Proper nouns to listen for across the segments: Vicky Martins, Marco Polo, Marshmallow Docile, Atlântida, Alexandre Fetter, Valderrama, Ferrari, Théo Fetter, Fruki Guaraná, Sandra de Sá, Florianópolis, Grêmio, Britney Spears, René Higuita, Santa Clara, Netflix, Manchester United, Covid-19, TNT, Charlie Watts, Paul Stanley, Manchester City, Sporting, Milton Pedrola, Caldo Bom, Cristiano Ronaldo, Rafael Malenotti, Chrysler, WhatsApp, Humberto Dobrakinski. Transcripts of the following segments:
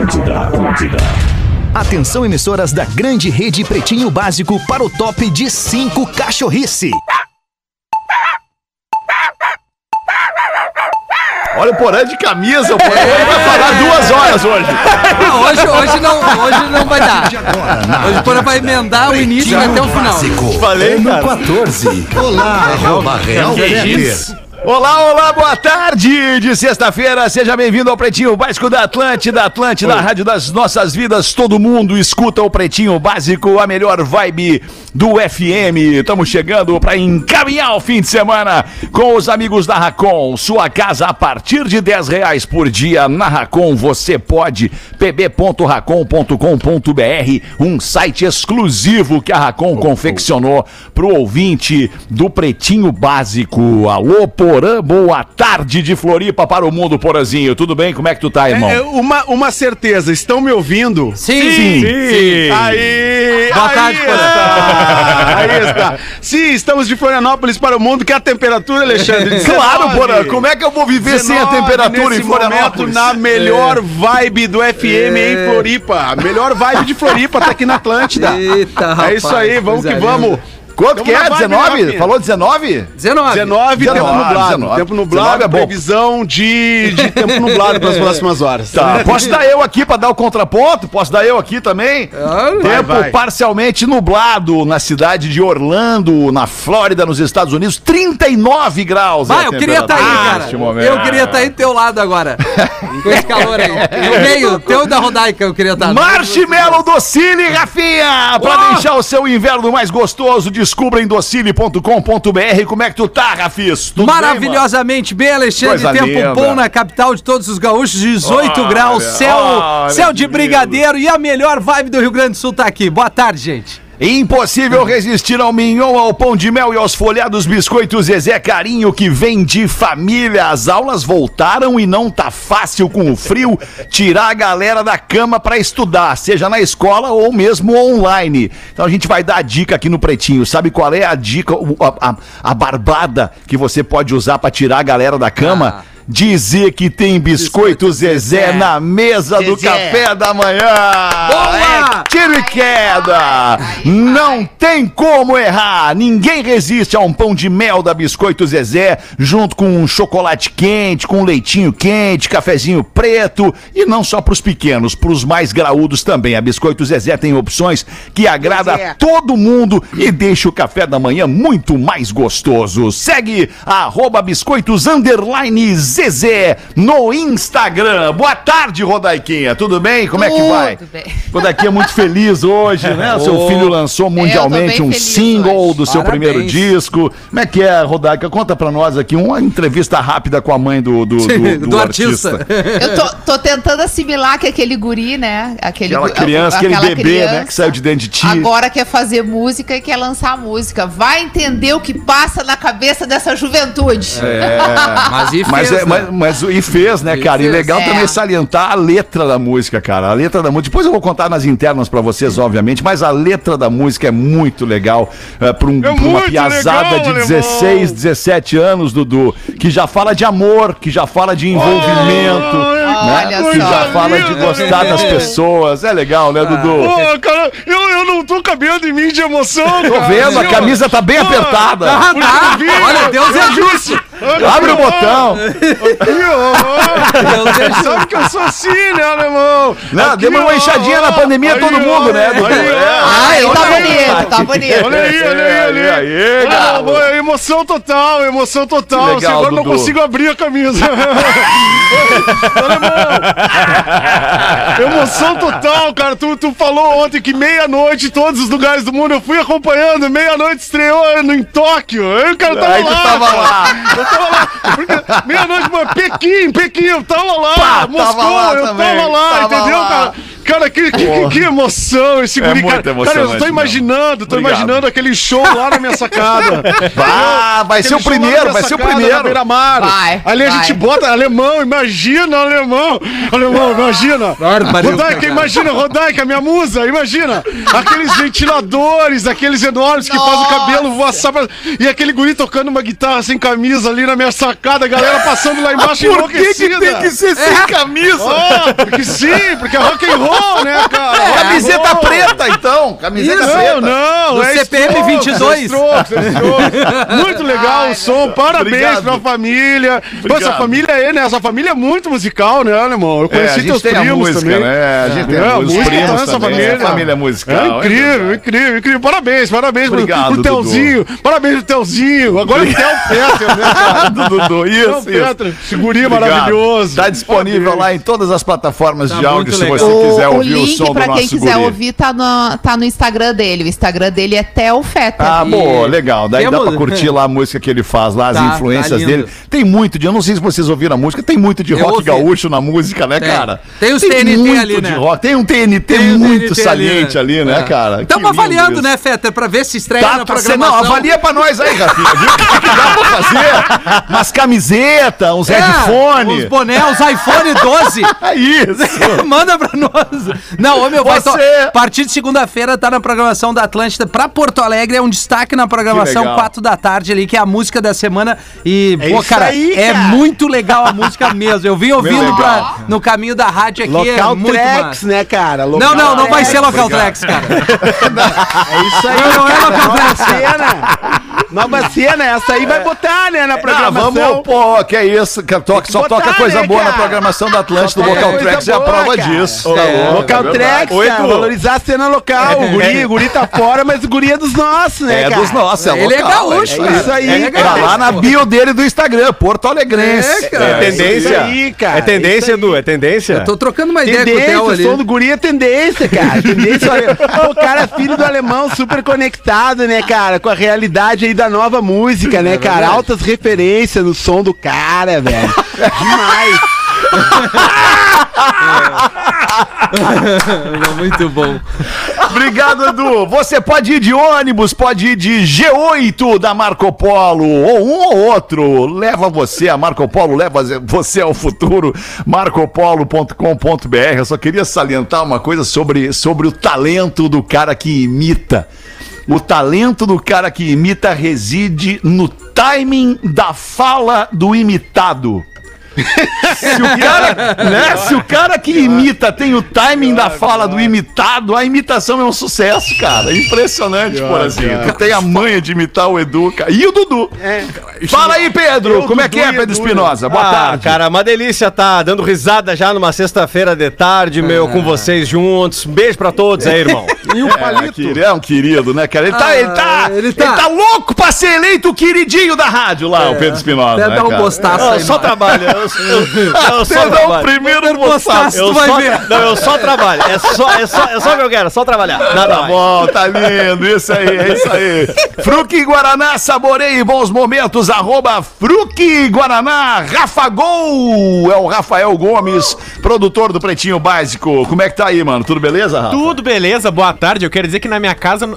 Atlântida. Atenção, emissoras da grande rede Pretinho Básico, para o top de 5 cachorrice. Olha o Porã de camisa, o Porã vai falar 2 horas hoje. Não, hoje não vai dar. Hoje o Porã vai emendar o início até o final. Falei, cara. 14. Olá, arroba Real Verde. Olá, olá, boa tarde de sexta-feira, seja bem-vindo ao Pretinho Básico da Atlântida, Atlântida, rádio das nossas vidas, todo mundo escuta o Pretinho Básico, a melhor vibe do FM. Estamos chegando para encaminhar o fim de semana com os amigos da Racon, sua casa a partir de R$10 por dia, na Racon você pode, pb.racon.com.br, um site exclusivo que a Racon confeccionou para o ouvinte do Pretinho Básico. Alô, Porã, boa tarde de Floripa para o mundo, Porãzinho. Tudo bem? Como é que tu tá, irmão? Uma certeza, estão me ouvindo? Sim. Aí, boa tarde, Porã. Aí está. Sim, estamos de Florianópolis para o mundo. Que a temperatura, Alexandre? 19, claro, Porã, como é que eu vou viver 19, sem a temperatura em Florianópolis? Momento, na melhor vibe do FM em Floripa. A melhor vibe de Floripa tá aqui na Atlântida. Eita, rapaz, é isso aí, vamos que vamos. Quanto que é? 19? Falou 19? 19, tempo nublado. 19. Tempo nublado, é bom. Previsão de tempo nublado para as próximas horas. Tá. Posso dar eu aqui para dar o contraponto? Posso dar eu aqui também? Tempo parcialmente nublado na cidade de Orlando, na Flórida, nos Estados Unidos. 39 graus. Vai, eu queria estar aí, cara. Eu queria estar aí do teu lado agora. Com esse calor aí. No meio, teu da Rodaica eu queria estar. Marshmallow Docile, Rafinha! Para deixar o seu inverno mais gostoso de descubra em docile.com.br. Como é que tu tá, Rafis? Tudo maravilhosamente bem, Alexandre. Coisa tempo linda. Bom na capital de todos os gaúchos, 18 graus, céu de brigadeiro, e a melhor vibe do Rio Grande do Sul tá aqui. Boa tarde, gente. Impossível resistir ao mignon, ao pão de mel e aos folhados biscoitos Zezé Carinho, que vem de família. As aulas voltaram e não tá fácil com o frio tirar a galera da cama pra estudar, seja na escola ou mesmo online. Então a gente vai dar a dica aqui no Pretinho. Sabe qual é a dica, a barbada que você pode usar pra tirar a galera da cama? Dizer que tem biscoito Zezé na mesa do café da manhã. Boa! É tiro e queda. Não tem como errar. Ninguém resiste a um pão de mel da Biscoito Zezé, junto com um chocolate quente, com um leitinho quente, cafezinho preto. E não só pros pequenos, pros mais graúdos também. A Biscoito Zezé tem opções que agrada a todo mundo e deixa o café da manhã muito mais gostoso. Segue @biscoitos_Zezé no Instagram. Boa tarde, Rodaiquinha. Tudo bem? Como é que vai? Tudo bem. Rodaiquinha é muito feliz hoje, né? Seu filho lançou mundialmente um single hoje do seu primeiro disco. Como é que é, Rodaica? Conta pra nós aqui uma entrevista rápida com a mãe do artista. Eu tô tentando assimilar que aquele guri, né? Aquele bebê, né? Que saiu de dentro de ti. Agora quer fazer música e quer lançar música. Vai entender o que passa na cabeça dessa juventude. Mas fez, né, cara? E legal também salientar a letra da música, cara. A letra da música. Depois eu vou contar nas internas pra vocês, obviamente, mas a letra da música é muito legal pra uma piazada de 16, 17 anos, Dudu, que já fala de amor, que já fala de envolvimento, né? Que já fala de gostar das pessoas. É legal, né, Dudu? Pô, cara, eu não tô cabendo em mim de emoção, cara. Tô vendo, a camisa tá bem apertada. Olha, Deus é justo. Abre o botão. Sabe que eu sou assim, né, alemão? Deu uma enxadinha na pandemia todo mundo, né? Ele tá bonito. Olha aí. Cara. Emoção total. Legal, agora Dudu. Não consigo abrir a camisa. Alemão. Emoção total, cara. Tu falou ontem que meia-noite, em todos os lugares do mundo, eu fui acompanhando. Meia-noite estreou em Tóquio. Eu, cara, tava lá. Porque meia-noite, mano, Pequim, eu tava lá. Moscou, eu tava lá, entendeu, cara? Cara, Cara, que emoção esse guri, cara. Cara, eu tô imaginando, aquele show lá na minha sacada. Vai ser o primeiro, vai ser o primeiro. Ali a gente bota alemão, imagina, alemão, imagina. Rodaica, imagina, Rodaica, minha musa, imagina. Aqueles ventiladores, aqueles enormes que fazem o cabelo voar, sabe? E aquele guri tocando uma guitarra sem camisa ali na minha sacada, a galera passando lá embaixo enlouquecida. Por que tem que ser sem camisa? Oh, porque sim, porque é rock and roll, né, cara? É, camiseta preta, então. Camiseta preta. Não, é CPM22. Muito legal o som, parabéns pra família. Pô, essa família aí, né? Essa família é muito musical, né, alemão? Eu conheci teus primos também. A gente tem a música também. A família é musical. É incrível, incrível, incrível. Parabéns, parabéns pro Theozinho. Parabéns pro Theozinho. Agora é o Théo Fetter, né, cara? Dudu, isso, isso. Guri maravilhoso. Tá disponível lá em todas as plataformas de áudio, se você quiser ouvir o som do nosso guri. O link pra quem quiser ouvir tá no Instagram dele. O Instagram dele é Théo Fetter. Ah, boa, legal. Daí dá pra curtir lá a música que ele faz lá, as influências dele. Tem muito de, eu não sei se vocês ouviram a música, tem muito de rock gaúcho na música, né, cara? Tem os TNT ali, né? Tem um TNT muito saliente ali, né, cara? Estamos avaliando, né, Fetter, pra ver se estreia na programação. Não, avalia pra nós aí, Rafinha, viu? O que dá pra fazer? Umas camisetas, uns headphones. Uns boné, uns iPhone 12. Isso. Manda pra nós. Não, ô meu, a partir de segunda-feira tá na programação da Atlântida pra Porto Alegre, é um destaque na programação 4 da tarde ali, que é a música da semana e, pô, cara, é muito legal a música mesmo. Eu vim ouvindo no caminho da rádio aqui. Local é muito Tracks, né, cara? Local não vai ser Local Tracks, cara. É isso aí. Não é Local Tracks, cara. Nova cena, essa aí vai botar, né, na programação. Vamos, pô, que é isso, que só botar, toca coisa boa na programação da Atlântida, do Local Tracks é a prova disso. Local Tracks, cara, valorizar a cena local, o guri tá fora, mas o guri é dos nossos, né, cara? É dos nossos, é local. Ele é gaúcho, é isso aí. Tá lá na bio dele do Instagram, Porto Alegrense. É tendência, cara. É tendência, Edu, é tendência. Eu tô trocando uma ideia com o Theo ali. O som do guri é tendência, cara. Tendência, o cara filho do alemão, super conectado, né, cara, com a realidade aí da nova música, né, cara? Altas referências no som do cara, velho. Demais. Muito bom. Obrigado, Edu. Você pode ir de ônibus, pode ir de G8 da Marco Polo, ou um ou outro. Leva você, a Marco Polo leva você ao futuro. marcopolo.com.br. Eu só queria salientar uma coisa sobre o talento do cara que imita. O talento do cara que imita reside no timing da fala do imitado. Se o cara, né, se o cara que imita tem o timing da fala do imitado, a imitação é um sucesso, cara. É impressionante, por assim. Tem a manha de imitar o Edu, cara. E o Dudu. Fala aí, Pedro. Como é que é, Pedro Espinosa? Boa tarde. Cara, uma delícia tá dando risada já numa sexta-feira de tarde, meu, com vocês juntos. Beijo pra todos aí, irmão. E o Palito. É um querido, né, cara? Ele tá louco pra ser eleito o queridinho da rádio lá, o Pedro Espinosa. Deve dar um gostaço aí. Só trabalha. Eu só trabalho. Primeiro moçado, tu vai ver. Não, eu só trabalho. É só o que eu quero, só trabalhar. Nada mais. Bom, tá lindo. Isso aí, é isso aí. Fruki Guaraná, saboreie bons momentos. @Fruki Guaraná. Rafa Gol. É o Rafael Gomes, produtor do Pretinho Básico. Como é que tá aí, mano? Tudo beleza, Rafa? Tudo beleza, boa tarde. Eu quero dizer que na minha casa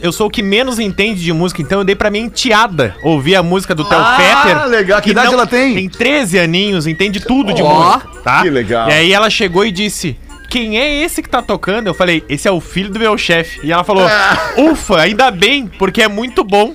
eu sou o que menos entende de música, então eu dei pra minha enteada ouvir a música do Théo Fetter. Ah, legal. Que idade ela tem? Tem 13 aninhos. Entende tudo de música, tá? Que legal. E aí ela chegou e disse: quem é esse que tá tocando? Eu falei, esse é o filho do meu chefe. E ela falou, ufa, ainda bem, porque é muito bom.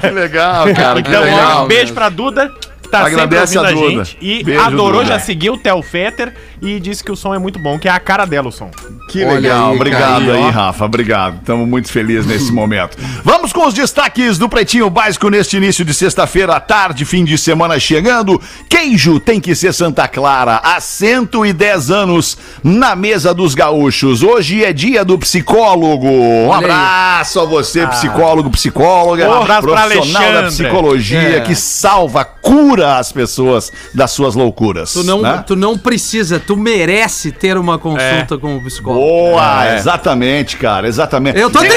Que legal, cara. Então, que legal, um beijo pra Duda, que tá sempre ouvindo a gente. E beijo, adorou, Duda. Já seguiu o Théo Fetter e disse que o som é muito bom, que é a cara dela o som. Que legal, aí, obrigado aí, Rafa, obrigado. Estamos muito felizes nesse momento. Vamos com os destaques do Pretinho Básico neste início de sexta-feira à tarde, fim de semana chegando. Queijo tem que ser Santa Clara, há 110 anos na mesa dos gaúchos. Hoje é dia do psicólogo. Um abraço a você, psicólogo, psicóloga, profissional da psicologia que salva, cura as pessoas das suas loucuras. Tu não precisa tu merece ter uma consulta com o psicólogo. Boa, exatamente, cara, exatamente. Eu tô bem!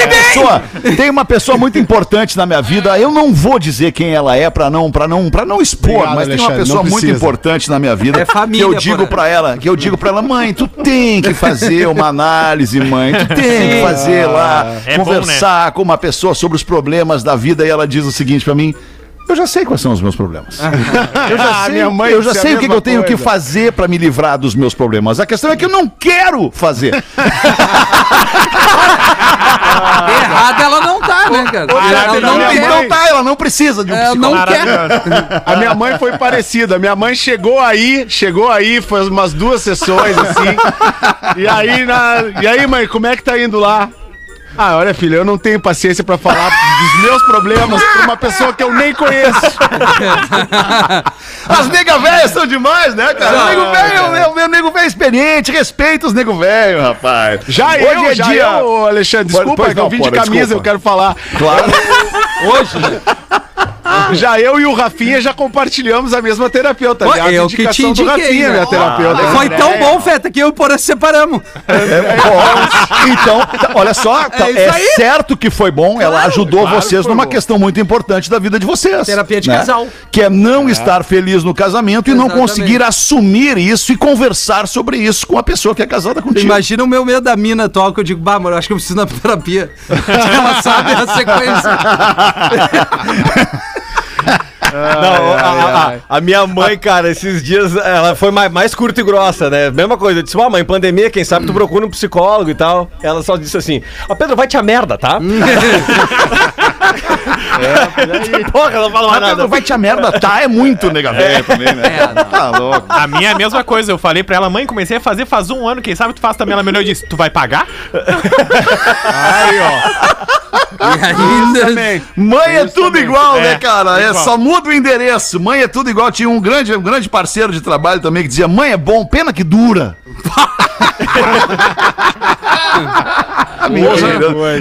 Tem uma pessoa muito importante na minha vida, eu não vou dizer quem ela é pra não expor, obrigado, mas Alexandre, tem uma pessoa muito importante na minha vida, é família, que eu digo pra ela, mãe, tu tem que fazer uma análise, mãe, tu tem que fazer lá, conversar com uma pessoa sobre os problemas da vida, e ela diz o seguinte pra mim: eu já sei quais são os meus problemas. Eu já sei o que eu tenho que fazer pra me livrar dos meus problemas. A questão é que eu não quero fazer. Errada ela não tá, né, cara? Ela não precisa de um psicólogo. A minha mãe foi parecida. Minha mãe chegou aí, foi umas 2 sessões, assim. E aí, mãe, como é que tá indo lá? Ah, olha, filho, eu não tenho paciência pra falar dos meus problemas pra uma pessoa que eu nem conheço. As nega velhas são demais, né, cara? Meu nego velho é experiente, respeita os nego velho, rapaz. Hoje é dia, Alexandre, desculpa, que eu vim de camisa, desculpa. Eu quero falar. Claro. Hoje... Já eu e o Rafinha já compartilhamos a mesma terapeuta. Aliás, eu que te indiquei, do Rafinha, né? Minha terapeuta. Foi tão bom, Feta, que eu e o Porã se separamos. Então, olha só, certo que foi bom. Claro, ela ajudou vocês numa questão muito importante da vida de vocês. Terapia de casal. Que é não estar feliz no casamento e não conseguir assumir isso e conversar sobre isso com a pessoa que é casada contigo. Imagina o meu medo da mina atual, que eu digo, bah, mano, acho que eu preciso da terapia. Ela sabe a sequência. A minha mãe, cara, esses dias ela foi mais curta e grossa, né? Mesma coisa, eu disse, mãe, pandemia, quem sabe tu procura um psicólogo e tal. Ela só disse assim: ó, Pedro, vai te a merda, tá? Porra, ela não fala mais nada. Pedro, vai te a merda, tá? É muito nega velha também, né? Tá louco. A minha é a mesma coisa, eu falei pra ela, mãe, comecei a fazer faz 1 ano, quem sabe tu faz também. Ela me olhou e disse, tu vai pagar? Aí, ó. Ainda... Mãe é tudo igual, né, cara? É só muda o endereço. Mãe é tudo igual. Tinha um grande parceiro de trabalho também que dizia: mãe é bom, pena que dura.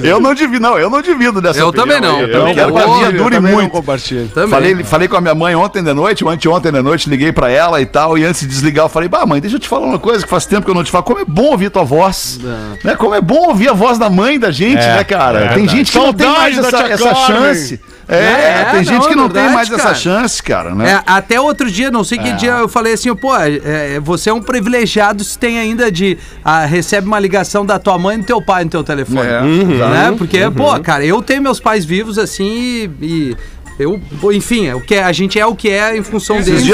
Eu não divido dessa opinião. Eu também não. Quero que a minha dure muito. Falei com a minha mãe anteontem de noite, liguei pra ela e tal, e antes de desligar eu falei, bah, mãe, deixa eu te falar uma coisa que faz tempo que eu não te falo, como é bom ouvir tua voz, né? Como é bom ouvir a voz da mãe da gente, né, cara? Tem gente que não tem mais essa chance. Tem gente que não tem mais essa chance, cara, né? Até outro dia, não sei que dia, eu falei assim, pô, você é um privilegiado se tem ainda de... recebe uma ligação da tua mãe e do teu pai no teu telefone, né? Porque, pô, cara, eu tenho meus pais vivos, assim, e... a gente é o que é em função deles. Esses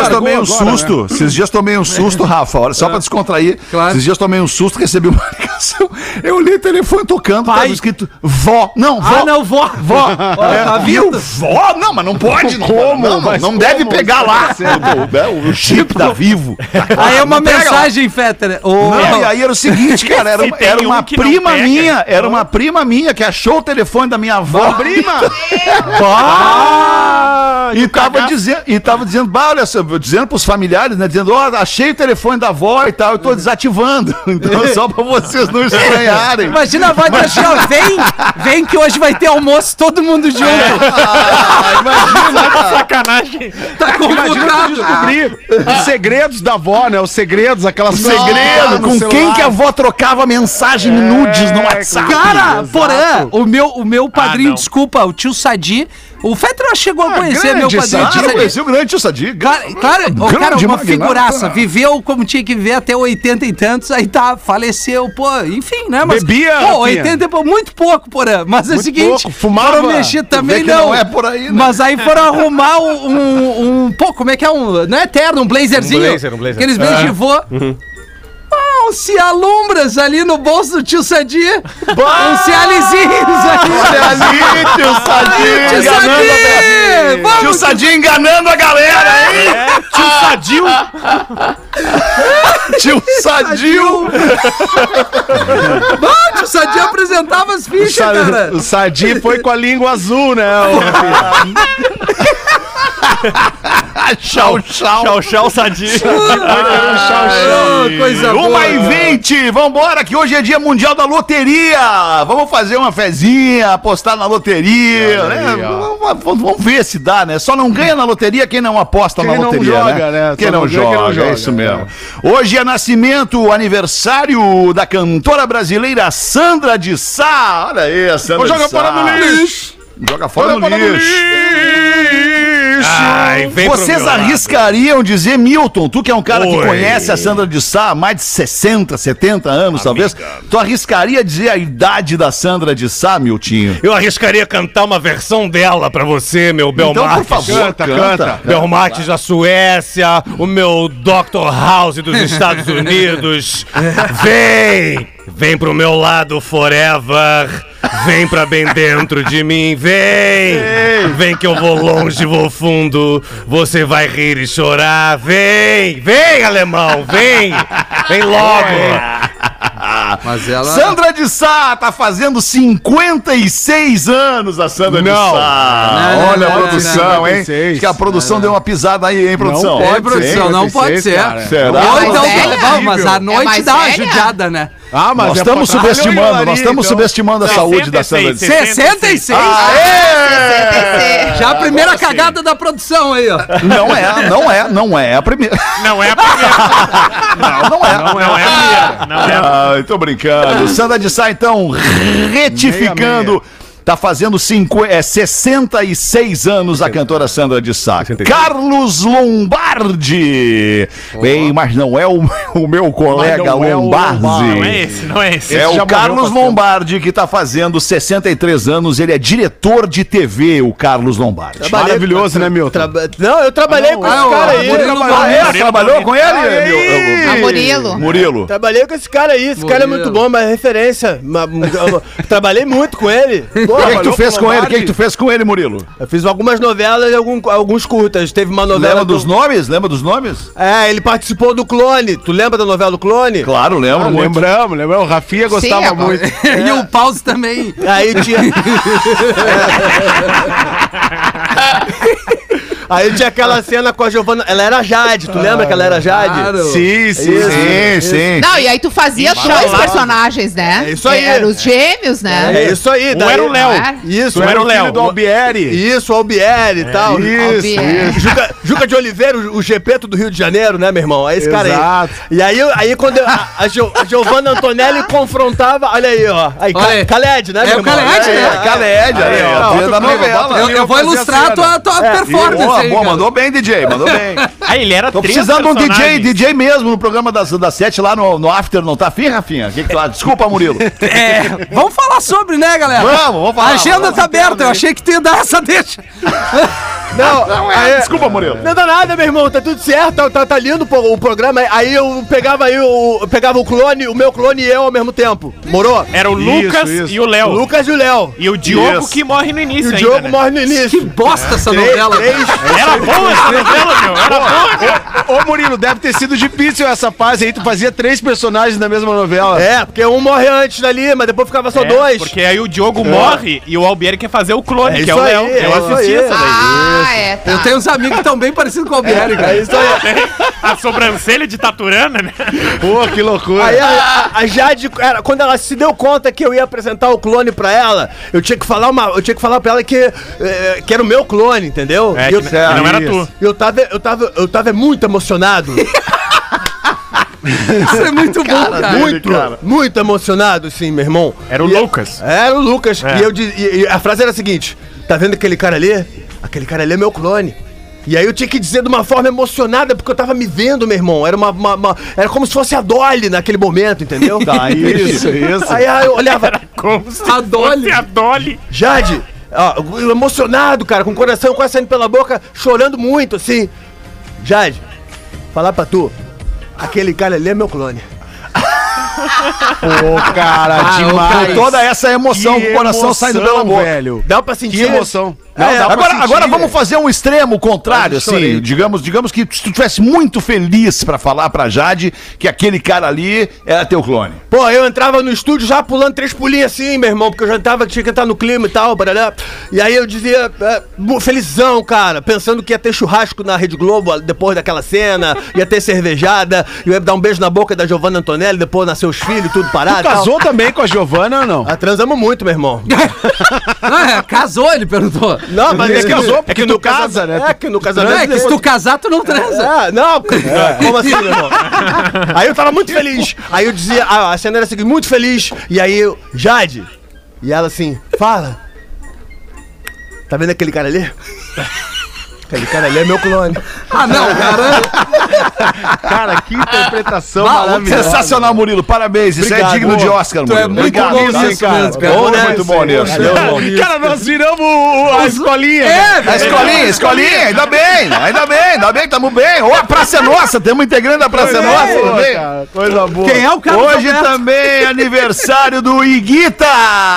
dias tomei um susto, Rafa, olha, só pra descontrair. Claro. Esses dias tomei um susto, recebi uma ligação. Eu olhei o telefone tocando, tava escrito vó. Não, vó. Ah, não, vó. Vó. Tá vindo? Vó? Não, mas não pode. Não deve pegar lá. O chip tá vivo. Aí é uma mensagem, Fetter. Não, e aí era o seguinte, cara, era uma prima minha, que achou o telefone da minha avó. Prima? Vó! E tava dizendo, bah, olha só, dizendo pros familiares, né? Dizendo, ó, achei o telefone da avó e tal, eu tô desativando. Então, só pra vocês não estranharem. Imagina a avó achar, ó, vem que hoje vai ter almoço, todo mundo junto. Imagina, sacanagem. Tá complicado. Os segredos da avó, né? Os segredos, aquelas segredos. Com quem que a avó trocava mensagem nudes no WhatsApp. Cara, Porã, o meu padrinho, desculpa, o tio Sadi. O Fetter chegou a conhecer meu padrinho. Eu conheci o grande tio Sadi. Cara, uma figuraça. Viveu como tinha que viver até 80 e tantos, aí tá, faleceu, pô, enfim, né? Mas, bebia. Pô, 80 e muito pouco, Porã. Mas é o seguinte, foram mexer também, não é por aí, né? Mas aí foram arrumar um como é que é um, não é terno, um blazerzinho. Um blazer. Que eles beijivou. Se alumbras ali no bolso do tio Sadi. Um Cializinho, tio Sadi enganando a galera, hein? Tio Sadio. Bom, tio Sadi apresentava as fichas, cara. O Sadi foi com a língua azul, né? Tchau, tchau. Tchau, tchau, Sadia. Coisa boa. 1h20, vambora, que hoje é dia mundial da loteria. Vamos fazer uma fezinha, apostar na loteria. Né? Vamos ver se dá, né? Só não ganha na loteria quem não aposta na loteria. Quem não joga, é isso mesmo. Hoje é nascimento, aniversário da cantora brasileira Sandra de Sá. Olha aí, a Sandra de Sá. Joga fora no lixo. Joga fora no lixo. Ai, vocês arriscariam dizer, Milton, tu que é um cara que conhece a Sandra de Sá há mais de 60, 70 anos, amiga, talvez, tu arriscaria dizer a idade da Sandra de Sá, Miltinho? Eu arriscaria cantar uma versão dela pra você, meu Belmar. Então, por favor, canta. Belmartes da Suécia, o meu Dr. House dos Estados Unidos. Vem pro meu lado forever. Vem pra bem dentro de mim, vem! Vem que eu vou longe, vou fundo. Você vai rir e chorar. Vem! Vem, alemão! Vem! Vem logo! Mas ela... Sandra de Sá tá fazendo 56 anos, a Sandra de Sá. Não, olha a produção, hein? 56, acho que a produção deu uma pisada aí, hein, produção? Não pode, produção, não pode ser. Será? Ou então, é, mas à noite dá uma judiada, né? Ah, mas nós estamos subestimando, a saúde da Sandra de Sá. 66? Aê! Já a primeira cagada da produção aí, ó. Não é a primeira. Não é a primeira. Não é a primeira. Tô brincando. Sandra de Sá, então, retificando... Tá fazendo 66 anos a cantora Sandra de Sá. Carlos Lombardi. Bem, mas não é o meu colega Lombardi. Não é esse. É o Carlos Lombardi que tá fazendo 63 anos. Ele é diretor de TV, o Carlos Lombardi. Maravilhoso, né, Milton? Não, eu trabalhei com esse cara aí. Trabalhou com ele? Murilo. Trabalhei com esse cara aí. Esse cara é muito bom, mas referência. Trabalhei muito com ele. O que tu fez com ele? Murilo? Eu fiz algumas novelas e alguns curtas. Teve uma novela... Lembra dos nomes? É, ele participou do Clone. Tu lembra da novela do Clone? Claro, lembro. Lembramos. O Rafinha gostava muito. É. E o Paulo também. Aí tinha... Aí tinha aquela cena com a Giovana. Ela era Jade, tu lembra que ela era Jade? Claro. Sim. Não, e aí tu fazia dois personagens, né? É isso aí. Eram os gêmeos, né? É isso aí. Um era o Léo. Isso, era o Léo. Do Albieri. Isso, o Albieri e tal. Isso. Juca de Oliveira, o Gepeto do Rio de Janeiro, né, meu irmão? É esse cara aí. Exato. E aí quando a Giovana Antonelli confrontava, olha aí, ó. Aí, Khaled, né, meu irmão? É o Khaled, né? Khaled, aí, ó. Eu vou ilustrar a tua performance. Boa, mandou bem, DJ, Aí ele era... Tô precisando de um DJ mesmo no programa das 7 lá no After, não tá fim, Rafinha? Que tu... Desculpa, Murilo. Vamos falar sobre, né, galera? Vamos falar. A agenda tá aberta, eu achei que tu ia dar essa deixa. Não, desculpa, Murilo. Não dá nada, meu irmão, tá tudo certo, tá lindo o programa. Aí eu pegava o Clone, o meu Clone e eu ao mesmo tempo. Morou? Era o Lucas e o Léo. E o Diogo que morre no início ainda. Que bosta essa novela. Era boa essa novela, meu. Era boa. Ô, Murilo, deve ter sido difícil essa fase aí. Tu fazia 3 personagens na mesma novela. É, porque um morre antes dali, mas depois ficava só 2. Porque aí o Diogo morre e o Albieri quer fazer o Clone, que é o Léo. Eu assisti essa daí. Tá. Eu tenho uns amigos que estão bem parecidos com o Albieri, cara. Isso aí. A sobrancelha de Taturana, né? Pô, que loucura. Aí a Jade, quando ela se deu conta que eu ia apresentar o Clone pra ela, eu tinha que falar pra ela que era o meu Clone, entendeu? É, não era tu. Eu tava muito emocionado. Isso é muito bom, cara. Muito emocionado, sim, meu irmão. Era o Lucas. É. E a frase era a seguinte: tá vendo aquele cara ali? Aquele cara ali é meu clone. E aí eu tinha que dizer de uma forma emocionada, porque eu tava me vendo, meu irmão. Era era como se fosse a Dolly naquele momento, entendeu? Tá, isso. Aí eu olhava. Era como se fosse a Dolly. Jade. Emocionado, cara, com o coração quase saindo pela boca, chorando muito, assim. Jade, falar pra tu, aquele cara ali é meu clone. Pô, cara, demais. Toda essa emoção, com o coração saindo pela boca. Velho. Dá pra sentir. Que emoção. Não, é, agora vamos fazer um extremo contrário, assim, digamos que se tu tivesse muito feliz pra falar pra Jade que aquele cara ali era teu clone. Pô, eu entrava no estúdio já pulando três pulinhos assim, meu irmão, porque eu já tava, tinha que entrar no clima e tal, barará. E aí eu dizia, felizão, cara, pensando que ia ter churrasco na Rede Globo depois daquela cena, ia ter cervejada, eu ia dar um beijo na boca da Giovanna Antonelli, depois nasceu os filhos, tudo parado. Tu casou também com a Giovanna ou não? Ah, transamos muito, meu irmão. Ah, casou, ele perguntou. Não, mas é que casou, porque é que tu casa, né? É que no casamento... Não, é que se tu casar, tu não transa. É, não, como assim, meu irmão? Aí eu tava muito feliz. Aí eu dizia, a cena era assim, muito feliz. E aí eu, Jade. E ela assim, fala. Tá vendo aquele cara ali? Aquele cara ali é meu clone. Ah, não, cara. Cara, que interpretação maravilhosa. Sensacional, Murilo. Parabéns. Isso é digno de Oscar, Murilo. Tu é muito bom nisso, cara. Muito bom nisso. Cara, nós viramos a escolinha. É, velho. A escolinha. Ainda bem. Ainda bem que estamos bem. Ô, a Praça é Nossa. Temos integrante da Praça é Nossa também. Coisa boa. Quem é o cara? Hoje também é aniversário do Higuita,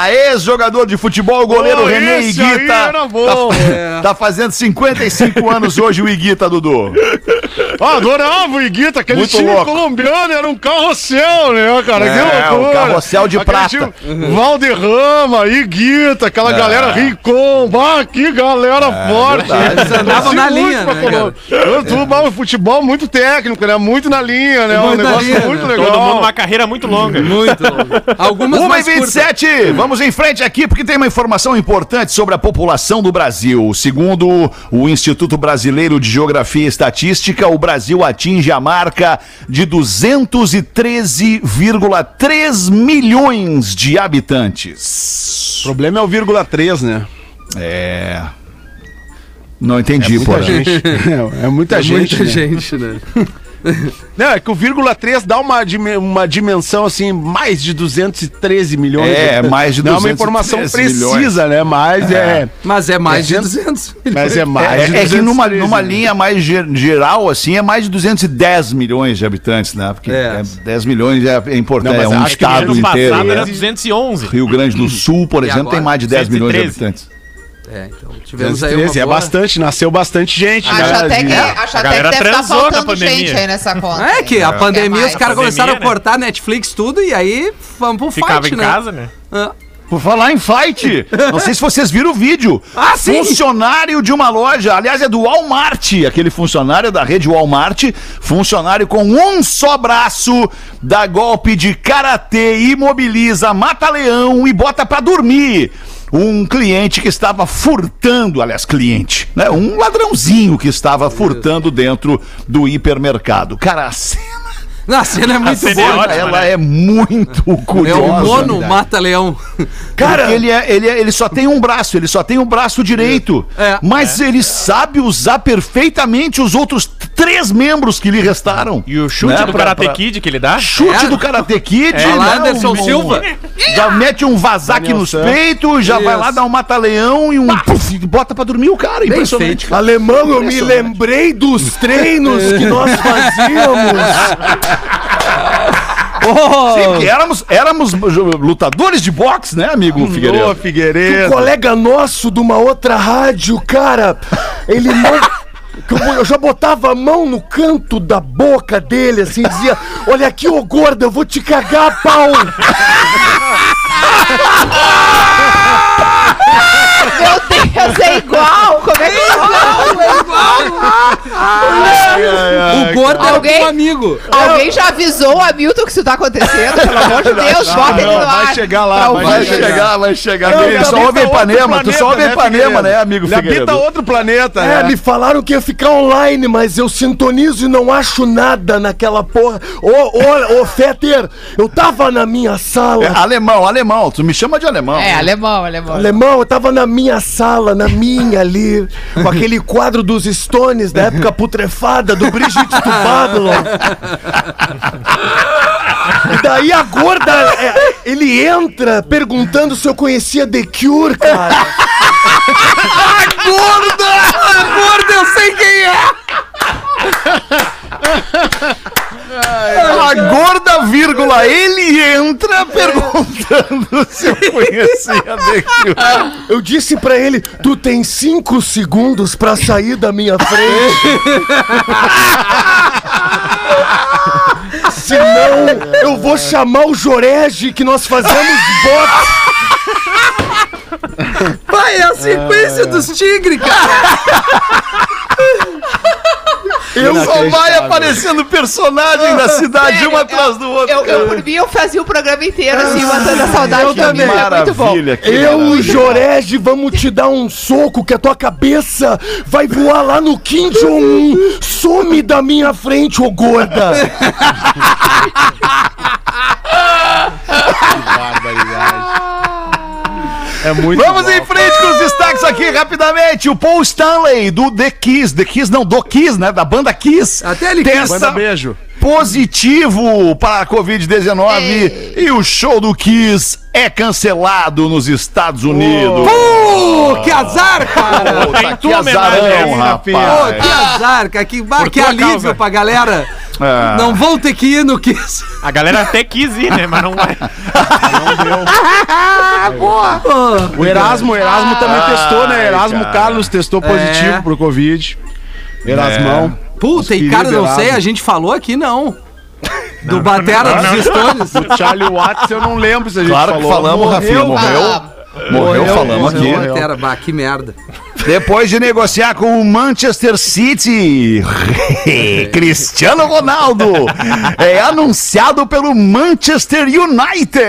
ex-jogador de futebol, goleiro René Higuita. Tá fazendo 55 anos hoje o Higuita, Dudu. Ah, adorava o Higuita, aquele muito time louco. Colombiano, era um carrossel, né, cara? É, um carrossel de prata. Time, Valderrama, Higuita, aquela galera Rincon, bah, que galera forte. Eles andavam na linha, né, o futebol muito técnico, né? Muito na linha, né? Um negócio linha, muito legal. Todo mundo uma carreira muito longa. Muito longa. Algumas 1h27, vamos em frente aqui, porque tem uma informação importante sobre a população do Brasil. Segundo o Instituto Brasileiro de Geografia e Estatística, o Brasil atinge a marca de 213,3 milhões de habitantes. O problema é o vírgula 3, né? É... Não entendi, porra. É muita gente. É muita gente, né? Não, é que o vírgula 3 dá uma dimensão assim, mais de 213 milhões. É, mais de 213 milhões. Não é uma informação precisa, né? Mas é. Mas é mais de 200 milhões. Mas é mais de 200 milhões. É que numa linha mais geral, assim, é mais de 210 milhões de habitantes, né? Porque 10 milhões é importante. Não, mas é um estado que inteiro. Passado era 211. Rio Grande do Sul, por exemplo, tem mais de 10 milhões de habitantes. É, então tivemos aí uma boa... É bastante, nasceu bastante gente. Acho até que deve estar faltando gente aí nessa conta. É que a pandemia, os caras começaram a cortar Netflix, tudo, e aí vamos pro fight, né? Ficava em casa, né? Por falar em fight, não sei se vocês viram o vídeo. Ah, sim! Funcionário de uma loja, aliás, é do Walmart, aquele funcionário da rede Walmart, funcionário com um só braço, dá golpe de karatê, imobiliza, mata leão e bota pra dormir um cliente que estava furtando, aliás, cliente, né? Um ladrãozinho que estava furtando dentro do hipermercado. Cara, a cena... Não, a cena é muito boa. Ela é muito curiosa. É o mono mata-leão. Cara, ele só tem um braço, ele só tem um braço direito. É. Mas ele sabe usar perfeitamente os outros três membros que lhe restaram. E o chute do Karate Kid que ele dá? Chute do Karate Kid. É lá, Anderson Silva. Já mete um vazaque nos peitos, já vai lá dar um mata-leão e um... Puff, bota pra dormir o cara. Impressionante. Cara. Alemão, eu me lembrei dos treinos que nós fazíamos. Oh. Sim, éramos lutadores de boxe, né, amigo Figueiredo? Figueiredo. Um colega nosso de uma outra rádio, cara, ele eu já botava a mão no canto da boca dele, assim, dizia: olha aqui, ô gorda, eu vou te cagar, pau. Meu Deus, é igual! Como é que é igual? É igual! O gordo é alguém, um amigo. Alguém já avisou a Milton que isso tá acontecendo? Pelo amor de Deus, bota ele no ar. Vai chegar lá, vai chegar. Tu só ouve Ipanema, né, amigo Figueiredo? Habita outro planeta, né? É, me falaram que ia ficar online, mas eu sintonizo e não acho nada naquela porra. Ô, Fetter, eu tava na minha sala. É, alemão, tu me chama de alemão. É, alemão. Alemão, eu tava na minha sala, ali, com aquele quadro dos Stones da época putrefada do Brigitte do Babylon. Daí a gorda, ele entra perguntando se eu conhecia The Cure, cara. A gorda, eu sei quem é. A gorda vírgula, ele entra perguntando se eu conhecia a... Eu disse pra ele, tu tem 5 segundos pra sair da minha frente. Senão, eu vou chamar o Jorege que nós fazemos boxe. Pai, é a sequência dos tigres, cara. Eu só vai aparecendo personagem da cidade, sério, um atrás do outro. Eu por mim, eu fazia o programa inteiro, assim, matando a saudade. Eu também. Maravilha, eu e Jorege vamos te dar um soco que a tua cabeça vai voar lá no Kim Jong-un. Some da minha frente, ô gorda. Que barbaridade. É muito Vamos em frente com os destaques aqui, rapidamente. O Paul Stanley, do The Kiss. The Kiss, não, do Kiss, né? Da banda Kiss. Até ele Kiss. Manda beijo. Positivo para a Covid-19. E o show do Kiss é cancelado nos Estados Unidos. Que azar, cara! Tem que azarão, rapaz. Que azar, cara. Que alívio pra galera. Ah. Não vão ter que ir no Kiss. A galera até quis ir, né? Mas não vai. Não deu. Boa. O Erasmo também testou, né? Erasmo Carlos testou positivo pro Covid. Erasmão. Puta, e cara, não sei, a gente falou aqui, não. Do Batera dos Stones. O Charlie Watts, eu não lembro se a gente falou. Claro que falamos, Rafinha. Morreu, falamos aqui. Batera, bah, que merda. Depois de negociar com o Manchester City, Cristiano Ronaldo é anunciado pelo Manchester United.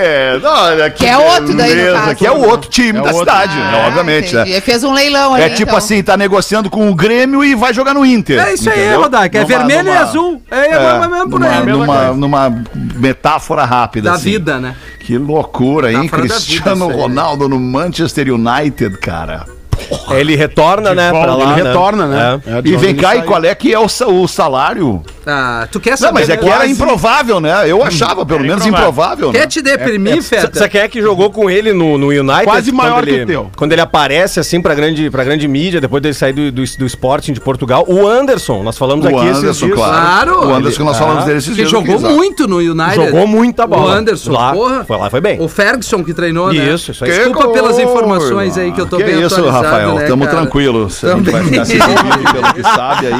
Olha que é outro daí, que é o outro time da cidade, obviamente. Né? Fez um leilão ali. É tipo então. Assim, tá negociando com o Grêmio e vai jogar no Inter. É isso entendeu? Aí, Rodak. É vermelho e azul. É mesmo por aí. Numa metáfora rápida. Da assim. Vida, né? Que loucura, hein? Cristiano Ronaldo no Manchester United, cara. Ele retorna, né, pra lá, ele retorna, né? E vem cá, e qual é que é o salário? Ah, tu quer saber? Não, mas é que era improvável, né? Eu achava, pelo menos, improvável. Quer te deprimir, Feta? Você quer que jogou com ele no United? Quase maior que o teu. Quando ele aparece, assim, pra grande mídia, depois dele sair do Sporting de Portugal, o Anderson, nós falamos aqui esses dias. Claro. O Anderson, nós falamos dele esses dias. Que jogou muito no United. Jogou muita bola. O Anderson, porra. Foi lá, foi bem. O Ferguson que treinou, né? Isso aí. Desculpa pelas informações aí que eu tô bem atualizado. Rafael, né, tamo tranquilo. A gente vai ficar sem convite pelo que sabe aí.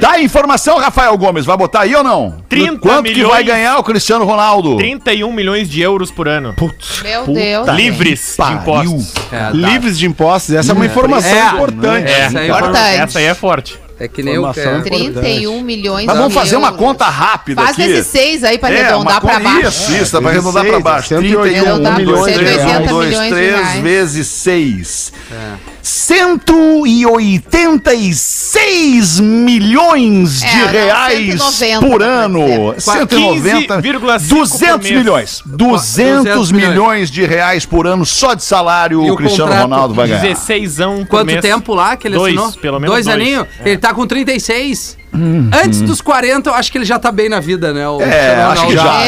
Dá informação, Rafael Gomes. Vai botar aí ou não? 30 Quanto milhões... que vai ganhar o Cristiano Ronaldo? 31 milhões de euros por ano. Putz, meu Deus. Livres de impostos. Livres de impostos. Essa é uma informação importante. Essa aí é forte. É que nem o 31 milhões de euros. Mas vamos fazer uma conta rápida aqui. Faz esses 6 aí pra arredondar pra baixo. Isso, pra arredondar pra baixo. 31 milhões de reais. 1, 2, 3 vezes 6. 186 milhões de reais por ano. 190, 200 milhões. 200 milhões de reais por ano só de salário o Cristiano Ronaldo vai ganhar. 16 anos. Quanto tempo lá que ele assinou? Pelo menos 2 aninhos. Ele tá com 36. Antes dos 40, eu acho que ele já tá bem na vida, né? Acho que já.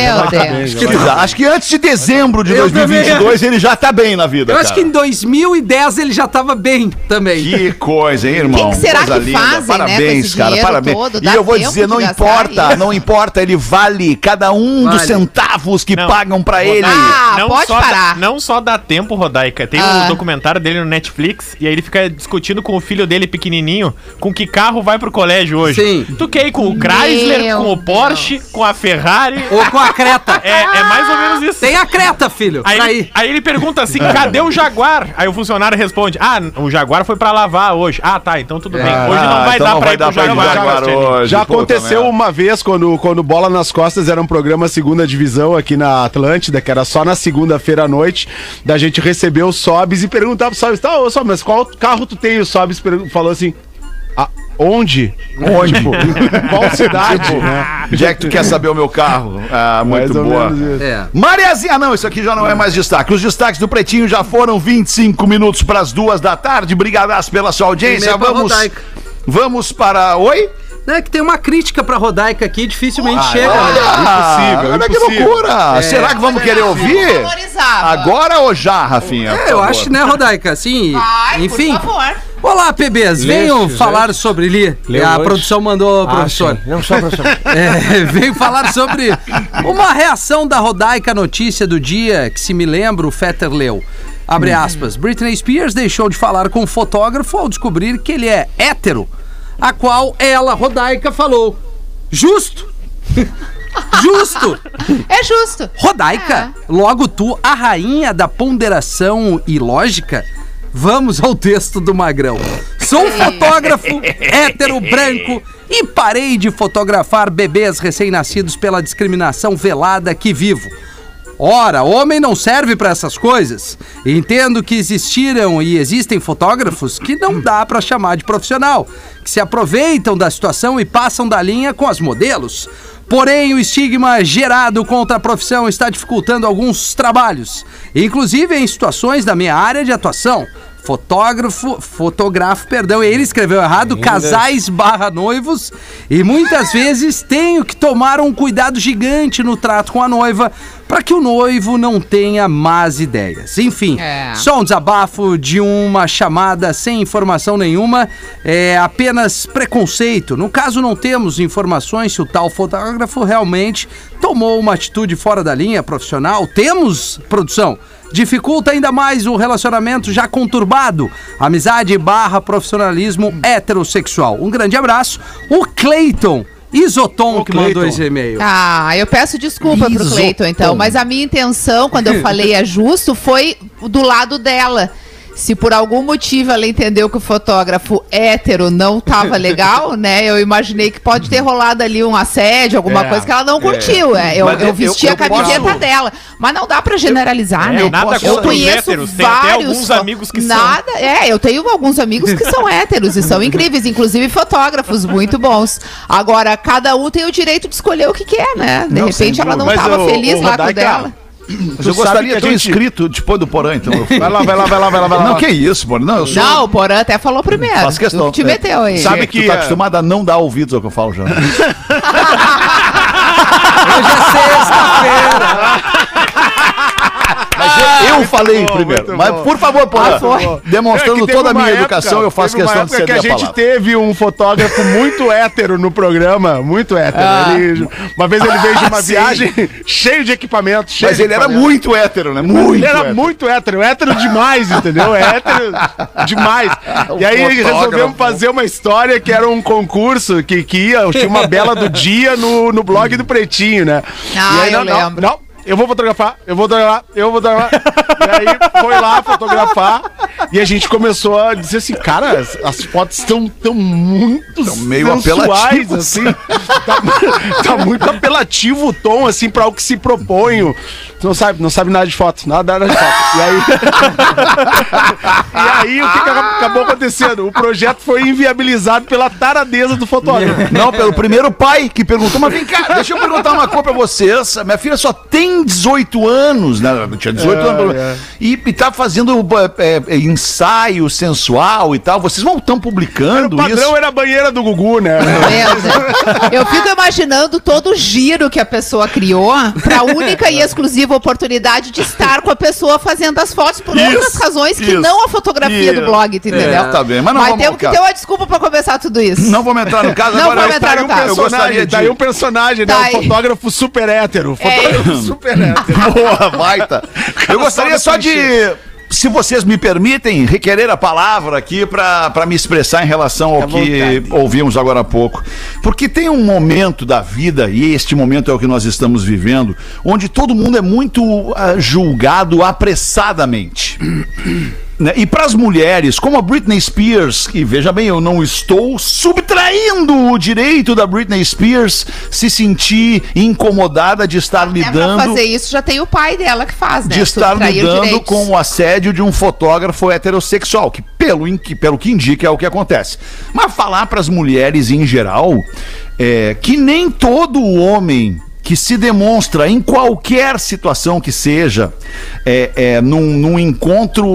Acho que antes de dezembro de 2022 ele já tá bem na vida. Eu acho que em 2010 ele já tava bem também. Que coisa, hein, irmão? O que será que fazem, parabéns, né, cara, parabéns. Todo, e eu vou dizer, não importa, não importa, ele vale cada um dos centavos que pagam pra ele. Não pode parar. Não só dá tempo, Rodaica, tem um documentário dele no Netflix e aí ele fica discutindo com o filho dele pequenininho com que carro vai pro colégio hoje. Sim. Tu quer ir com o Chrysler, com o Porsche, com a Ferrari... Ou com a Creta. É mais ou menos isso. Tem a Creta, filho. Aí ele pergunta assim, cadê o Jaguar? Aí o funcionário responde, o Jaguar foi pra lavar hoje. Ah, tá, então tudo bem. Hoje não vai dar pra ir pro Jaguar hoje. Já aconteceu uma vez, quando Bola nas Costas era um programa segunda divisão aqui na Atlântida, que era só na segunda-feira à noite, da gente receber o Sobis e perguntar pro Sobis, tá, ô Sobis, mas qual carro tu tem? O Sobis falou assim... Onde, pô? Qual cidade? Onde é que tu quer saber o meu carro? Ah, muito boa. Mariazinha, não, isso aqui já não é mais destaque. Os destaques do Pretinho já foram 25 minutos para as 2 da tarde. Brigadaço pela sua audiência. Vamos para... Oi? É que tem uma crítica pra Rodaica aqui, dificilmente chega. Olha que loucura! Será que vamos querer ouvir? Agora ou já, Rafinha? Eu acho, né, Rodaica? Sim, enfim... Por favor. Olá, PBs, venham falar sobre... A produção mandou, professor. Não só, professor. Venho falar sobre uma reação da Rodaica Notícia do Dia, que, se me lembro, o Fetter leu. Abre aspas. Britney Spears deixou de falar com um fotógrafo ao descobrir que ele é hétero, a qual ela, Rodaica, falou: justo! Justo! É justo! Rodaica, logo tu, a rainha da ponderação e lógica. Vamos ao texto do Magrão. Sou um fotógrafo hétero branco e parei de fotografar bebês recém-nascidos pela discriminação velada que vivo. Ora, homem não serve para essas coisas. Entendo que existiram e existem fotógrafos que não dá para chamar de profissional, que se aproveitam da situação e passam da linha com as modelos. Porém, o estigma gerado contra a profissão está dificultando alguns trabalhos, inclusive em situações da minha área de atuação. Fotógrafo, ele escreveu errado, casais/noivos, e muitas vezes tenho que tomar um cuidado gigante no trato com a noiva para que o noivo não tenha más ideias. Enfim, só um desabafo de uma chamada sem informação nenhuma, apenas preconceito. No caso, não temos informações se o tal fotógrafo realmente tomou uma atitude fora da linha profissional. Temos, produção? Dificulta ainda mais o relacionamento já conturbado. Amizade/profissionalismo heterossexual. Um grande abraço. O Cleiton Isotom, que mandou esse e-mail. Ah, eu peço desculpa pro Cleiton, então. Mas a minha intenção, quando eu falei é justo, foi do lado dela. Se por algum motivo ela entendeu que o fotógrafo hétero não tava legal, né? Eu imaginei que pode ter rolado ali um assédio, alguma coisa que ela não curtiu. Eu vesti a camiseta dela. Mas não dá pra generalizar, né? Eu conheço héteros, vários... Tem alguns amigos que são. Eu tenho alguns amigos que são héteros e são incríveis. Inclusive fotógrafos muito bons. Agora, cada um tem o direito de escolher o que quer, né? De repente ela não tava feliz lá com dela. Eu gostaria de ter escrito depois do Porã, então. Vai lá. Não, que isso, mano. Não, o Porã até falou primeiro. Faz questão. Tu te meteu aí. Sabe que tu tá acostumado a não dar ouvidos ao que eu falo já. Hoje é sexta-feira. Mas eu falei primeiro. Mas, por favor, Porã, demonstrando toda a minha educação, eu faço questão de ceder a palavra. A gente teve um fotógrafo muito hétero no programa, muito hétero. Uma vez ele veio de uma viagem cheio de equipamento. Mas ele era muito hétero, né? Ele era muito hétero. Hétero demais, entendeu? Hétero demais. E aí resolvemos fazer uma história que era um concurso que ia, tinha uma bela do dia no blog do Pretinho, né? Ah, eu lembro. Não. Eu vou fotografar. E aí foi lá fotografar. E a gente começou a dizer assim: cara, as fotos estão tão muito meio apelativas, assim. Tá muito apelativo o tom, assim, pra o que se propõe. Tu não sabe nada de foto. E aí... e aí, o que acabou acontecendo? O projeto foi inviabilizado pela taradeza do fotógrafo. Não, pelo primeiro pai que perguntou: mas vem cá, deixa eu perguntar uma coisa pra vocês. Minha filha só tem 18 anos, né? Tinha 18 anos. E tá fazendo ensaio sensual e tal. Vocês não estão publicando isso? O padrão era a banheira do Gugu, né? Eu fico imaginando todo o giro que a pessoa criou pra única e exclusiva oportunidade de estar com a pessoa fazendo as fotos por outras razões que não a fotografia do blog, entendeu? Tá bem, mas não vamos ter uma desculpa pra começar tudo isso. Não vamos entrar no caso. Não vamos entrar no caso. Eu gostaria de... Daí um personagem, né? Um fotógrafo super hétero. Fotógrafo super hétero. Boa, baita. Eu gostaria só de... Se vocês me permitem, requerer a palavra aqui para me expressar em relação ao que ouvimos agora há pouco. Porque tem um momento da vida, e este momento é o que nós estamos vivendo, onde todo mundo é muito julgado apressadamente. Né? E para as mulheres, como a Britney Spears, e veja bem, eu não estou subtraindo o direito da Britney Spears se sentir incomodada de estar lidando... Para fazer isso, já tem o pai dela que faz, né? De estar lidando com o assédio de um fotógrafo heterossexual, que pelo que indica é o que acontece. Mas falar para as mulheres em geral, que nem todo homem... que se demonstra em qualquer situação que seja, num encontro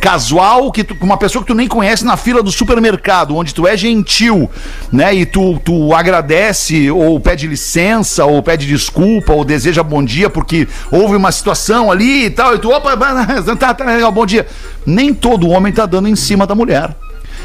casual, que com uma pessoa que tu nem conhece na fila do supermercado, onde tu é gentil, né, e tu agradece ou pede licença ou pede desculpa ou deseja bom dia porque houve uma situação ali e tal, e tu, opa, tá legal, bom dia. Nem todo homem tá dando em cima da mulher.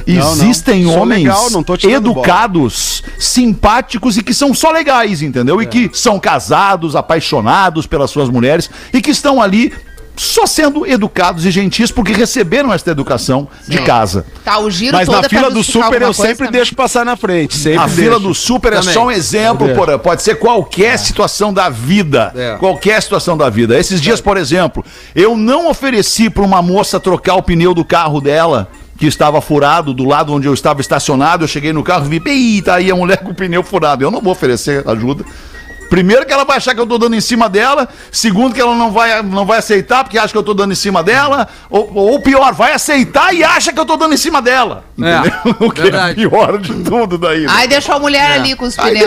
Não, existem homens legal, educados, bola. Simpáticos e que são só legais, entendeu? E que são casados, apaixonados pelas suas mulheres e que estão ali só sendo educados e gentis porque receberam esta educação de casa. Tá, o giro. Mas toda na fila do super eu sempre também deixo passar na frente. A fila do super também é só um exemplo, porra. Pode ser qualquer situação da vida. Qualquer situação da vida. Esses dias, por exemplo, eu não ofereci para uma moça trocar o pneu do carro dela, que estava furado do lado onde eu estava estacionado. Eu cheguei no carro e vi, eita, aí a mulher com o pneu furado. Eu não vou oferecer ajuda. Primeiro que ela vai achar que eu tô dando em cima dela. Segundo que ela não vai aceitar porque acha que eu tô dando em cima dela. Ou pior, vai aceitar e acha que eu tô dando em cima dela. Entendeu? O que é pior de tudo daí. Né? Aí deixou a mulher ali com os pneus. Aí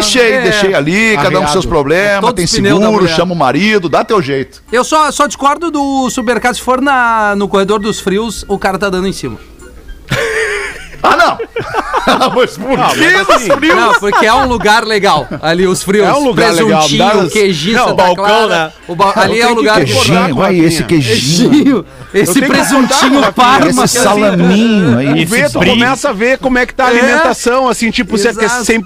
deixei ali, cada um com seus problemas. Tem seguro, chama o marido, dá teu jeito. Eu só discordo do supermercado. Se for no corredor dos frios, o cara tá dando em cima. Ah, não! Mas por que os frios? Não, porque é um lugar legal. Ali os frios. É um lugar legal. O queijinho, não, Santa Clara, né? Ali é um lugar que queijinho, olha esse queijinho. Esse presuntinho parma. Esse salaminho. Aí, tu começa a ver como é que tá a alimentação, assim, tipo, se é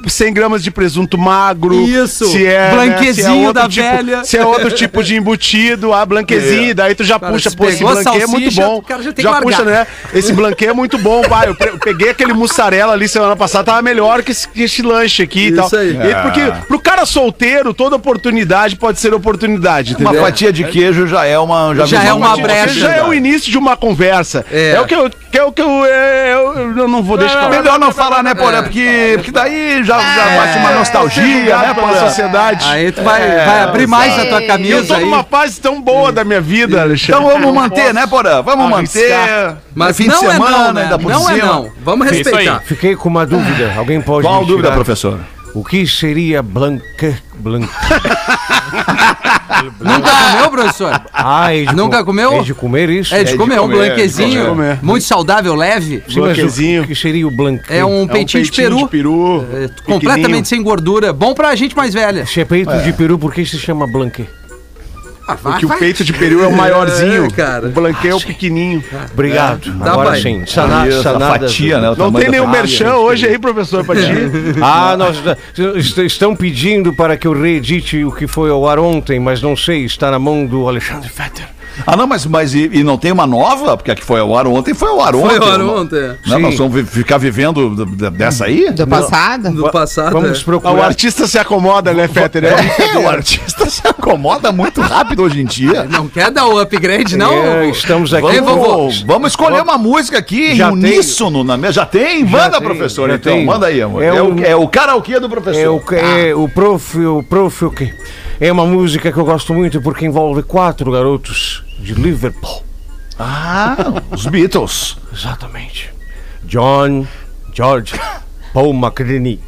100 gramas de presunto magro. Isso. Se é blanquezinho da velha. Se é outro tipo de embutido, blanquezinho, daí tu já puxa, pô, esse blanquê é muito bom. Já puxa, né? Esse blanquê é muito bom, pai. Eu peguei aquele mussarela ali semana passada, tava melhor que esse lanche aqui e tal. Isso aí. Porque pro cara solteiro, toda oportunidade pode ser oportunidade, entendeu? Uma fatia de queijo já é uma... Já é uma brecha. Já é o início de uma conversa. É o que eu... Eu não vou deixar... Melhor não falar, né, Porã? Porque daí já bate uma nostalgia, né, pela sociedade. Aí tu vai abrir mais a tua camisa. Eu tô numa fase tão boa da minha vida, Alexandre. Então vamos manter, né, Porã? Vamos manter. Mas fim de semana ainda por cima. Não é não. Vamos respeitar. Fiquei com uma dúvida. Alguém pode me tirar? Qual dúvida, professor? O que seria blanque? Nunca comeu, professor? Nunca comeu? É de comer isso? É de comer, um blanquezinho. Muito saudável, leve. Blanquezinho. O que seria o blanque? É um peitinho de peru. Completamente sem gordura. Bom pra gente mais velha. Se é peito de peru, por que se chama blanque? Porque o peito de peru é o maiorzinho, cara. O blanqueio é o pequenininho. Obrigado. Agora sim. Fatia, né? Não tem nenhum merchan hoje aí, professor Patinho. Nós estão pedindo para que eu reedite o que foi ao ar ontem, mas não sei, está na mão do Alexandre Fetter. Mas não tem uma nova? Porque a que foi ao ar ontem foi ao ar ontem. Não, nós vamos ficar vivendo dessa aí? Do passado. Vamos procurar. O artista se acomoda, né, Fetter? O artista se acomoda muito rápido hoje em dia. Não quer dar o upgrade, não? Estamos aqui. Vamos escolher uma música aqui em uníssono. Já tem? Manda, professor, então. Manda aí, amor. É o karaokê do professor. O prof o quê? É uma música que eu gosto muito porque envolve 4 garotos de Liverpool. Os Beatles. Exatamente. John, George, Paul McCartney.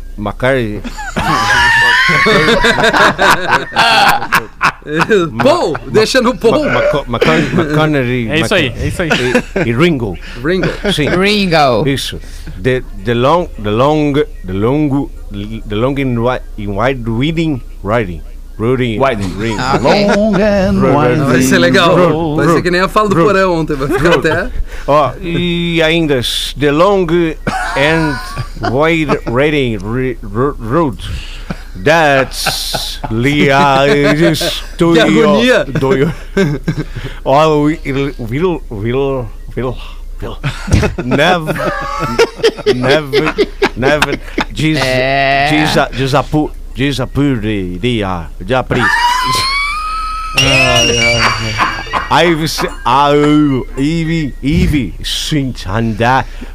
Paul, deixa no Paul. McCartney. É isso aí. E Ringo. Ringo. Isso. The long and wide riding. Rudy. Ring. Long and wide. Vai ser legal. Vai ser que nem a fala do Porão ontem. Vai ficar até. E ainda The Long and Wide Riding Road. That's lies to you. Agonia. Will never disappoint. Desapuri.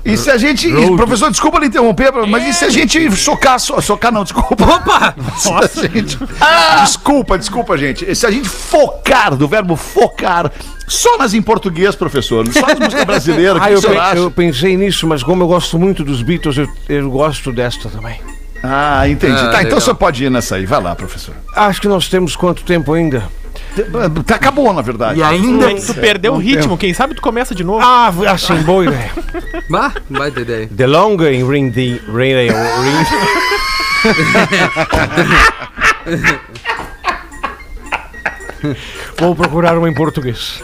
E se a gente... Professor, desculpa lhe interromper, mas e se a gente socar não, desculpa. Opa! Nossa, gente. Desculpa, gente. E se a gente focar, do verbo focar, só nas em português, professor, só nas músicas brasileiras, que eu pensei nisso, mas como eu gosto muito dos Beatles, eu gosto desta também. Ah, entendi. Ah, tá, legal. Então você pode ir nessa aí. Vai lá, professor. Acho que nós temos quanto tempo ainda? Acabou, na verdade. E ainda tu perdeu o ritmo, tempo. Quem sabe tu começa de novo. Ah, achei boa ideia. Vai ter ideia. The longer in ring the ring. Vou procurar uma em português.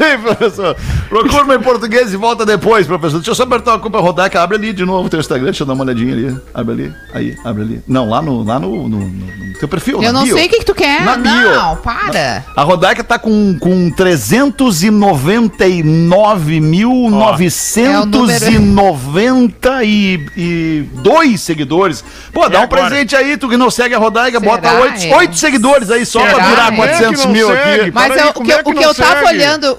Aí, professor. Procura uma em português e volta depois, professor. Deixa eu só apertar uma culpa Rodaca. Abre ali de novo o teu Instagram. Deixa eu dar uma olhadinha ali. Abre ali. Aí, abre ali. Não, lá no teu perfil. Eu não bio. Sei o que tu quer. Na não, bio. Para. A Rodaca tá com 399.992 seguidores. Pô, dá um presente aí. Tu que não segue a Rodaca, bota 8 seguidores aí só. Será? Pra virar 400 mil segue? Aqui. Mas aí,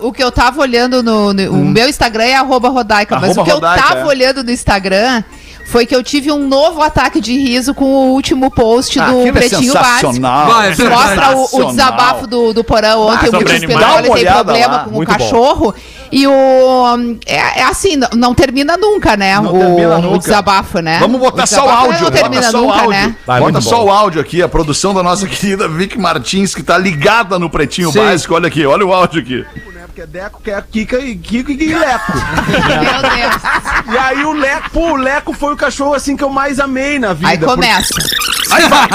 o que eu tava olhando no meu Instagram é @rodaica, mas o que eu tava olhando no Instagram foi que eu tive um novo ataque de riso com o último post do Pretinho Básico. Vai, mostra o desabafo do Porão ontem, o Milton Pedrola teve problema com o cachorro. Bom. E o... É assim, não termina nunca, né? O desabafo, né? Vamos botar só o áudio. Não termina nunca, né? Bota só o áudio aqui, a produção da nossa querida Vicky Martins, que tá ligada no Pretinho Básico. Olha aqui, olha o áudio aqui. Que é Deco, que é Kika e Kiko e Leco. Meu Deus. E aí o Leco foi o cachorro assim que eu mais amei na vida. Aí começa. Porque... Aí vai.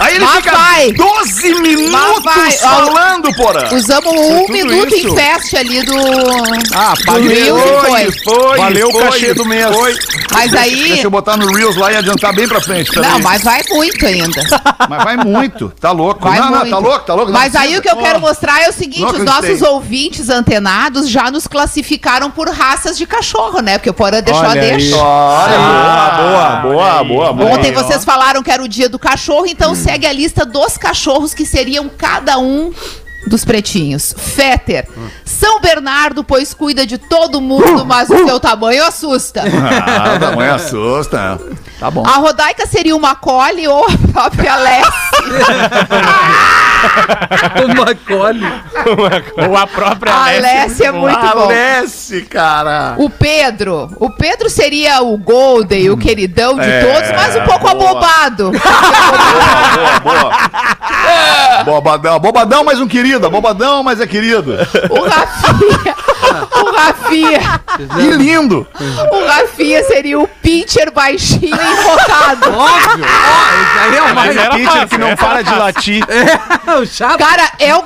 Aí ele fica 12 minutos falando, porra. Usamos um minuto isso. Em festa ali do... Ah, paguei. Foi. Valeu o cachê do mês. Mas aí... Deixa eu botar no Reels lá e adiantar bem pra frente também. Não, mas vai muito ainda. Mas vai muito. Tá louco. Vai não, muito. Não, tá louco. Mas aí o que eu quero mostrar é o seguinte, os nossos ouvintes antenados já nos classificaram por raças de cachorro, né? Porque o Porã deixou a deixa. Boa. Ontem vocês falaram que era o dia do cachorro, então segue a lista dos cachorros que seriam cada um dos pretinhos. Fetter. São Bernardo, pois cuida de todo mundo, mas o seu tamanho assusta. Ah, o tamanho assusta. Tá bom. A Rodaica seria uma Collie ou a própria Alex. Uma Collie. Ou a própria Alex. A Alex é muito bom. Alex, cara. O Pedro seria o Golden, o queridão de todos, mas um pouco abobado. Boa. Bobadão, mas um querido. Abobadão, mas é querido. O Rafinha. Que lindo. O Rafinha seria o pitcher baixinho e focado. Óbvio. Mas é o pitcher que não para de latir. É, chato. Cara, é um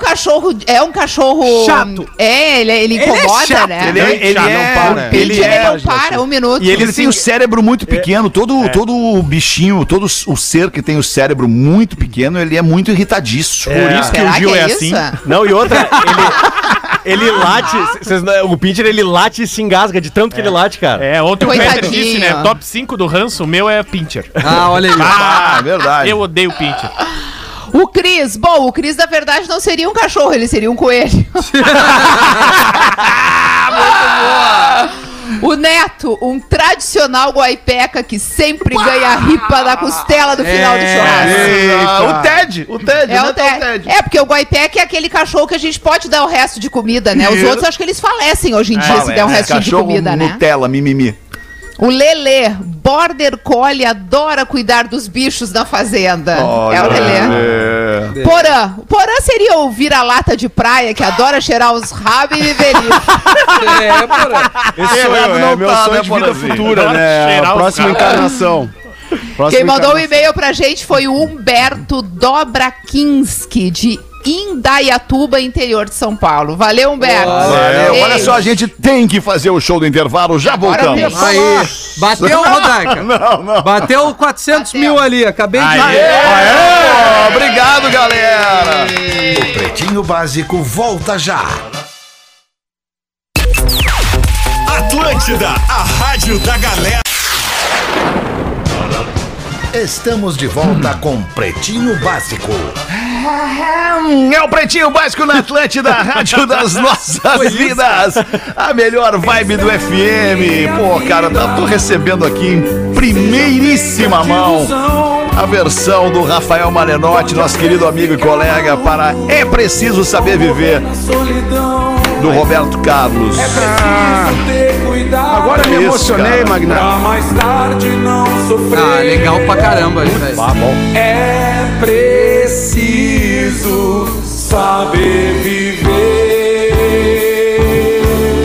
cachorro chato. É, ele incomoda, é chato, né? Ele não para. O pitcher não para, um minuto. E ele tem o cérebro muito pequeno. Todo o bichinho, todo o ser que tem o cérebro muito pequeno, ele é muito irritadiço. É. Por isso que o Gil é assim. Não, e outra, ele late, o Pinter ele late e se engasga de tanto que ele late, cara. É, ontem coitadinho. O Peter disse, né, top 5 do ranço, o meu é Pinter. Ah, olha aí. Ah, é verdade. Eu odeio o Pinter. O Cris, na verdade, não seria um cachorro, ele seria um coelho. Muito boa! O Neto, um tradicional guaipeca que sempre ganha a ripa na costela do final do churrasco. O Ted. É o Ted. É, porque o guaipeca é aquele cachorro que a gente pode dar o resto de comida, né? Os outros acho que eles falecem hoje em dia se der o resto de comida, né? Cachorro Nutella, mimimi. O Lelê, Border Collie, adora cuidar dos bichos da fazenda. Oh, é o Lelê. Porã seria o vira-lata de praia que adora cheirar os rabos e viverir. É, Porã. Esse é meu sonho de vida futura, né? A próxima encarnação. Quem mandou um e-mail pra gente foi o Humberto Dobrakinski, de Indaiatuba, interior de São Paulo. Valeu, Humberto. Valeu. Olha só, a gente tem que fazer o show do intervalo. Já voltamos. Aí. Bateu, Rodaica. Não. Bateu 400 mil ali. Acabei de... Aê. Obrigado, galera. O Pretinho Básico volta já. Atlântida, a rádio da galera. Estamos de volta com Pretinho Básico. É o Pretinho Básico na Atlântida, a rádio das nossas vidas. A melhor vibe do FM. Pô, cara, tô recebendo aqui em primeiríssima mão a versão do Rafael Malenotti, nosso querido amigo e colega, para É Preciso Saber Viver, do Roberto Carlos. Agora me emocionei, Magnata. Mais tarde não sofrer. Ah, legal pra caramba, velho. Ah, bom. É preciso saber viver.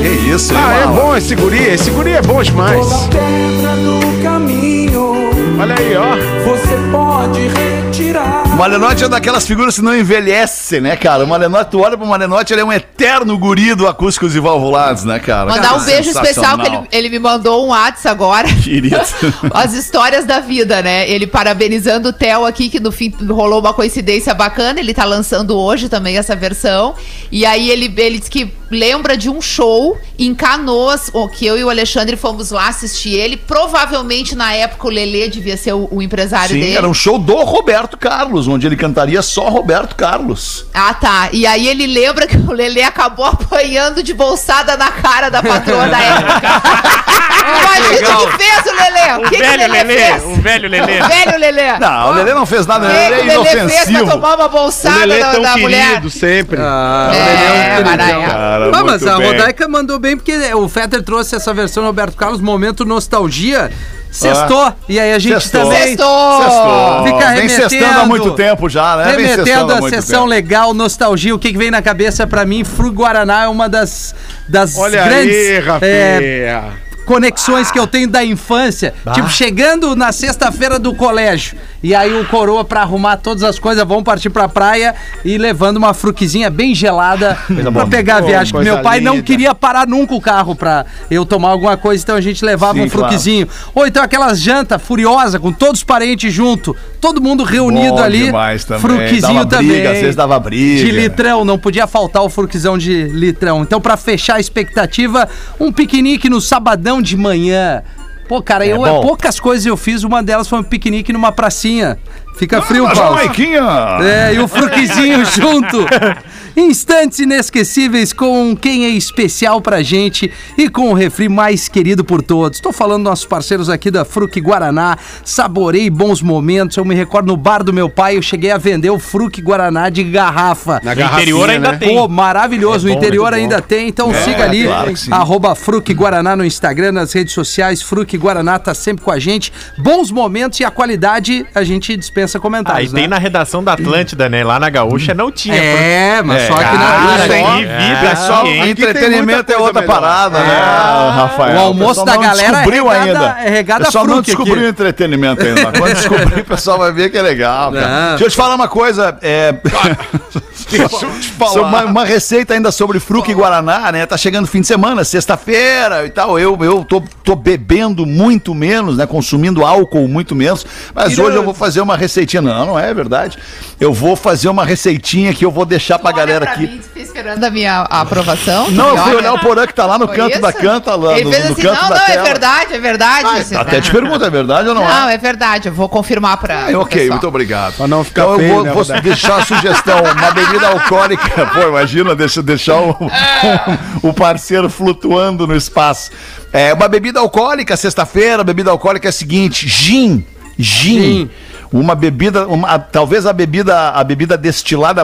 Que isso, hein? Ah, é bom esse guri. Esse guri é bom demais. Toda pedra no caminho. Olha aí, ó. Você pode retirar. O Malenotti é daquelas figuras que não envelhece, né, cara? O Malenotti, tu olha pro Malenotti, ele é um eterno guri do Acústicos e Valvulados, né, cara? Mandar um beijo especial, que ele me mandou um WhatsApp agora. Querido. As histórias da vida, né? Ele parabenizando o Theo aqui, que no fim rolou uma coincidência bacana. Ele tá lançando hoje também essa versão. E aí ele diz que lembra de um show em Canoas, que eu e o Alexandre fomos lá assistir ele. Provavelmente, na época, o Lelê de ia ser o empresário dele. Sim, era um show do Roberto Carlos, onde ele cantaria só Roberto Carlos. Ah, tá. E aí ele lembra que o Lelê acabou apanhando de bolsada na cara da patroa da época. Imagina o que fez o Lelê. O velho Lelê. O velho Lelê. O velho Lelê. Não, o Lelê não fez nada. O Lelê é inofensivo. Fez pra tomar uma bolsada da mulher. Sempre. Ah, é, Maranhão. Mas a Rodaica mandou bem, porque o Fetter trouxe essa versão do Roberto Carlos, momento nostalgia. Sextou, e aí a gente também fica remetendo. Vem sextando há muito tempo já, né? Remetendo a sessão legal, nostalgia. O que vem na cabeça pra mim, Fruki Guaraná é uma das olha grandes aí, conexões que eu tenho da infância. Tipo, chegando na sexta-feira do colégio, e aí o coroa, pra arrumar todas as coisas, vão partir pra praia e levando uma fruquizinha bem gelada pra pegar a viagem. Meu pai não queria parar nunca o carro pra eu tomar alguma coisa, então a gente levava um fruquizinho. Ou então aquelas jantas furiosas, com todos os parentes junto, todo mundo reunido ali. Fruquizinho também. Às vezes dava briga. De litrão, não podia faltar o fruquizão de litrão. Então, pra fechar a expectativa, um piquenique no sabadão de manhã. Pô, cara, poucas coisas eu fiz, uma delas foi um piquenique numa pracinha. Fica frio, Paulo. E o fruquizinho junto. Instantes inesquecíveis com quem é especial pra gente e com o refri mais querido por todos. Tô falando nossos parceiros aqui da Fruki Guaraná. Saborei bons momentos. Eu me recordo no bar do meu pai, eu cheguei a vender o Fruki Guaraná de garrafa. No interior ainda tem. Pô, maravilhoso. No interior ainda tem. Então siga ali, claro, @ Fruki Guaraná no Instagram, nas redes sociais. Fruki Guaraná tá sempre com a gente. Bons momentos e a qualidade a gente dispensa comentários. Tem na redação da Atlântida, né? Lá na Gaúcha não tinha. Só que só entretenimento é outra parada, né, Rafael? O almoço da galera é regada a fruta. O pessoal não descobriu o entretenimento ainda. Quando descobrir, o pessoal vai ver que é legal, cara. Deixa eu te falar uma coisa. Uma receita ainda sobre Fruki Guaraná, né? Tá chegando fim de semana, sexta-feira e tal. Eu tô bebendo muito menos, né? Consumindo álcool muito menos. Mas hoje eu vou fazer uma receitinha. Não é verdade. Eu vou fazer uma receitinha que eu vou deixar pra galera aqui. Esperando a minha aprovação. Não, eu fui olhar o Porã que tá lá no canto da canta. Ele fez assim, é verdade, é verdade. Até te pergunto, é verdade ou não é? Não, é verdade, eu vou confirmar pra... Ok, muito obrigado. Pra não ficar feio, eu vou deixar a sugestão, uma bebida alcoólica. Pô, imagina, deixar o parceiro flutuando no espaço. É, uma bebida alcoólica, sexta-feira, a bebida alcoólica é a seguinte, gin. Uma bebida, talvez a bebida destilada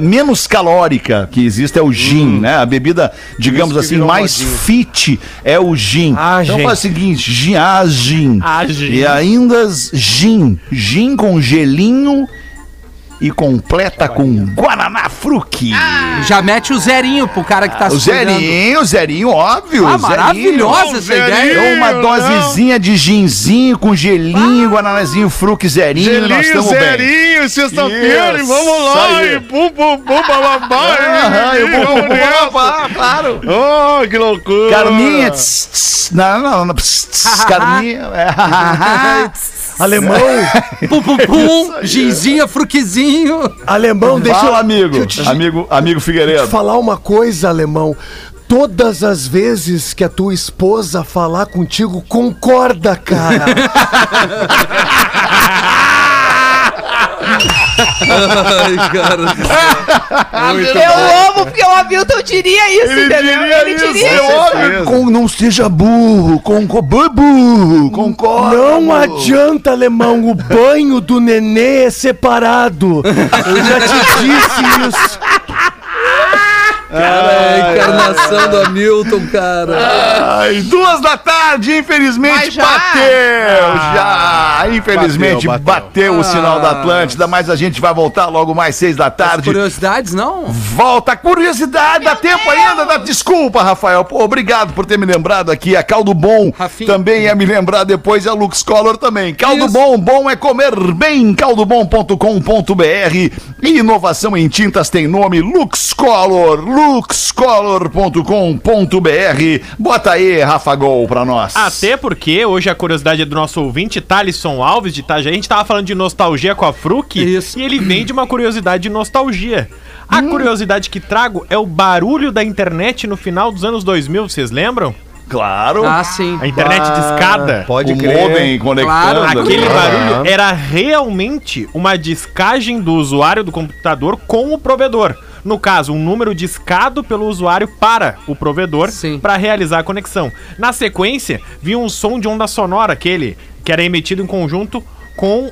menos calórica que existe é o gin, né? A bebida, digamos assim, mais fit é o gin. Então faz o seguinte, gin. E ainda gin com gelinho e completa com Guaraná Fruki. Já mete o zerinho pro cara que tá segurando. O zerinho, óbvio. Maravilhosa essa ideia. Uma dosezinha de ginzinho com gelinho, guaranazinho, Fruki, zerinho, nós estamos bem. Zerinho, sexta-feira, vamos lá. E pum, pum, pum, bababá. Claro. Oh, que loucura. Carminha. Não. Carminha. Alemão. Pum, pum, pum. Ginzinha, fruquizinho. Alemão, deixa eu... Amigo Figueiredo. Deixa eu te falar uma coisa, Alemão. Todas as vezes que a tua esposa falar contigo, concorda, cara. Ai, cara. Eu amo, porque o Hamilton diria isso, entendeu? Ele diria isso. Não seja burro, concorda. Não adianta, Alemão, o banho do nenê é separado. Eu já te disse isso. Cara, a encarnação do Hamilton, cara. Ai, 2 da tarde, infelizmente bateu. Infelizmente bateu o sinal da Atlântida, mas a gente vai voltar logo mais 6 da tarde. As curiosidades, não? Volta, curiosidade, dá tempo ainda. Dá... Desculpa, Rafael. Pô, obrigado por ter me lembrado aqui. A Caldo Bom também ia me lembrar depois, e a Lukscolor também. Caldo Bom, bom é comer bem. Caldobom.com.br. Inovação em tintas tem nome Lukscolor. Lukscolor.com.br. Bota aí, Rafa Gol, pra nós. Até porque hoje a curiosidade é do nosso ouvinte Thalisson Alves de Itajaí. A gente tava falando de nostalgia com a Fruki e ele vem de uma curiosidade de nostalgia. A curiosidade que trago é o barulho da internet no final dos anos 2000, vocês lembram? Claro. Ah, sim. A internet discada. Pode crer. O modem conectando. Claro. Aquele barulho era realmente uma discagem do usuário do computador com o provedor. No caso, um número discado pelo usuário para o provedor para realizar a conexão. Na sequência, vinha um som de onda sonora, aquele que era emitido em conjunto com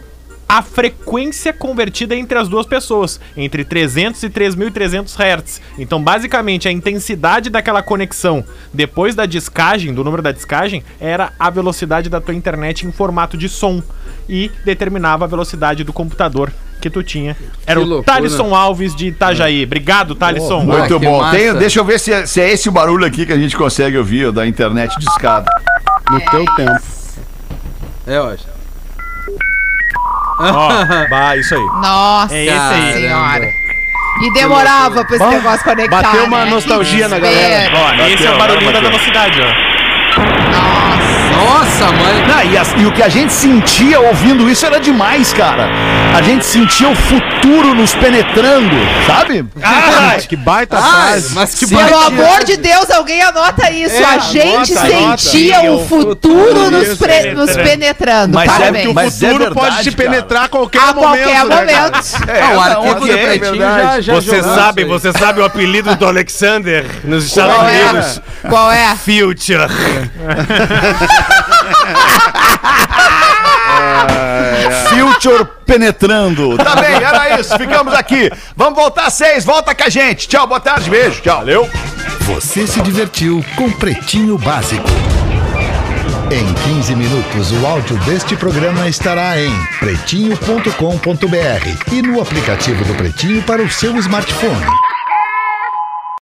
a frequência convertida entre as duas pessoas, entre 300 e 3.300 Hz. Então, basicamente, a intensidade daquela conexão depois da discagem, do número da discagem, era a velocidade da tua internet em formato de som e determinava a velocidade do computador que tu tinha. Era que o Thalisson Alves de Itajaí. Obrigado, Thalisson. Muito bom. Deixa eu ver se é esse o barulho aqui que a gente consegue ouvir, ó, da internet discada. No teu tempo. É, eu acho. Ó, bah, isso aí. Nossa senhora. E demorava pra esse negócio conectar. Bateu uma nostalgia na galera. Ó, esse é o barulhinho da velocidade, ó. Nossa, mãe. Ah, e o que a gente sentia ouvindo isso era demais, cara. A gente sentia o futuro nos penetrando, sabe? Ah, que baita frase. Mas que baita. Pelo amor de Deus, alguém anota isso. É, a gente sentia o futuro nos penetrando. Mas parabéns. É que o futuro pode te penetrar a qualquer momento. A qualquer momento. É, o arquivo do Pretinho já você sabe o apelido do Alexander nos Estados Unidos? Qual é? Future. Future penetrando. Tá bem, era isso, ficamos aqui. Vamos voltar às 6, volta com a gente. Tchau, boa tarde, beijo, tchau. Valeu. Você se divertiu com Pretinho Básico. Em 15 minutos o áudio deste programa estará em pretinho.com.br e no aplicativo do Pretinho para o seu smartphone.